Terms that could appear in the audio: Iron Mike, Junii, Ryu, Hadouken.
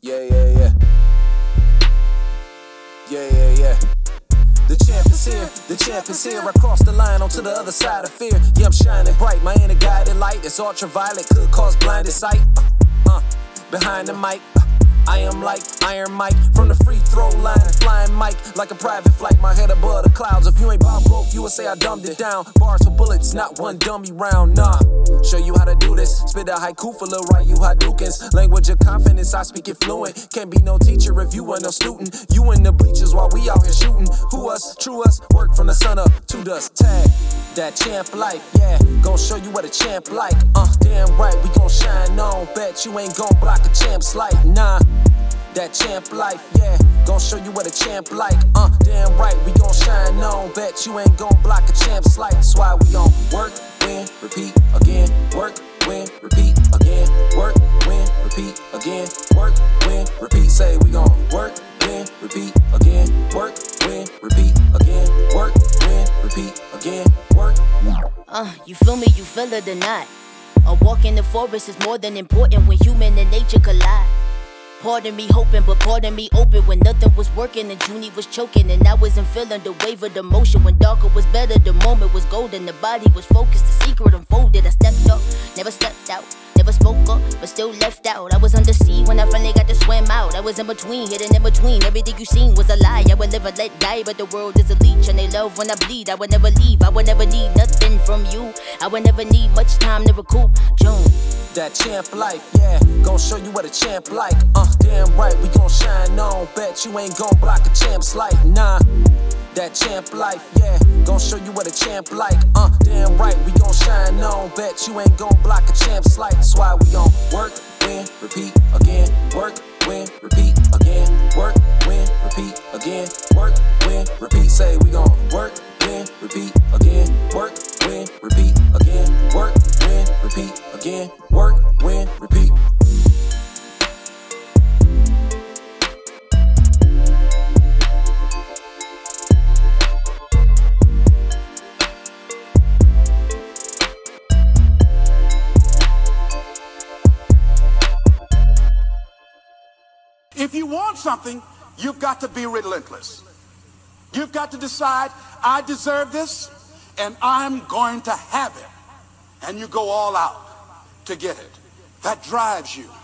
Yeah. The champ is here, the champ is here. I crossed the line onto the other side of fear. Yeah, I'm shining bright, my inner guided light. It's ultraviolet, could cause blinded sight. Behind the mic, I am like Iron Mike. From the free throw line, flying mic like a private flight. My head above the clouds. If you ain't Bob Broke, you would say I dumbed it down. Bars for bullets, not one dummy round, nah. Show you how to do this. Spit a haiku for Lil Ryu Hadoukens. Language of confidence, I speak it fluent. Can't be no teacher if you ain't no student. You in the bleachers while we out here shooting. Who us, true us, work from the sun up to dust. Tag that champ life, yeah. Gon' show you what a champ like. Damn right, we gon' shine on. Bet you ain't gon' block a champ's light, nah. That champ life, yeah. Gon' show you what a champ like. Damn right, we gon' shine on. Bet you ain't gon' block a champ's light. That's why we gon' work, win, repeat again. Work, win, repeat again. Work, win, repeat again. Work, win, repeat. Say we gon' work, win, repeat again. Work, win, repeat again. Work, win, repeat again. Work. You feel me? You feel it or not? A walk in the forest is more than important when human and nature collide. Pardon me hoping, but pardon me open when nothing was working and Junii was choking. And I wasn't feeling the wave of the motion. When darker was better, the moment was golden. The body was focused, the secret unfolded. I stepped up, never stepped out, never spoke up, but still left out. I was under sea when I finally got to swim out. I was in between, hidden in between. Everything you seen was a lie. I would never let die, but the world is a leech. And they love when I bleed. I would never leave, I would never need nothing from you. I would never need much time to recoup. Junii. That champ life, yeah. Gon' show you what a champ like. Damn right, we gon' shine on. Bet you ain't gon' block a champ's light, nah. That champ life, yeah. Gon' show you what a champ like. Damn right, we gon' shine on. Bet you ain't gon' block a champ's light. That's why we gon' work, win, repeat again. Work, win, repeat again. Work, win, repeat again. Work, win, repeat. Say we gon' work, win, repeat again. Work, win, repeat again. Work, win, repeat again. Work, win, repeat. If you want something, you've got to be relentless. You've got to decide, I deserve this, and I'm going to have it. And you go all out to get it. That drives you.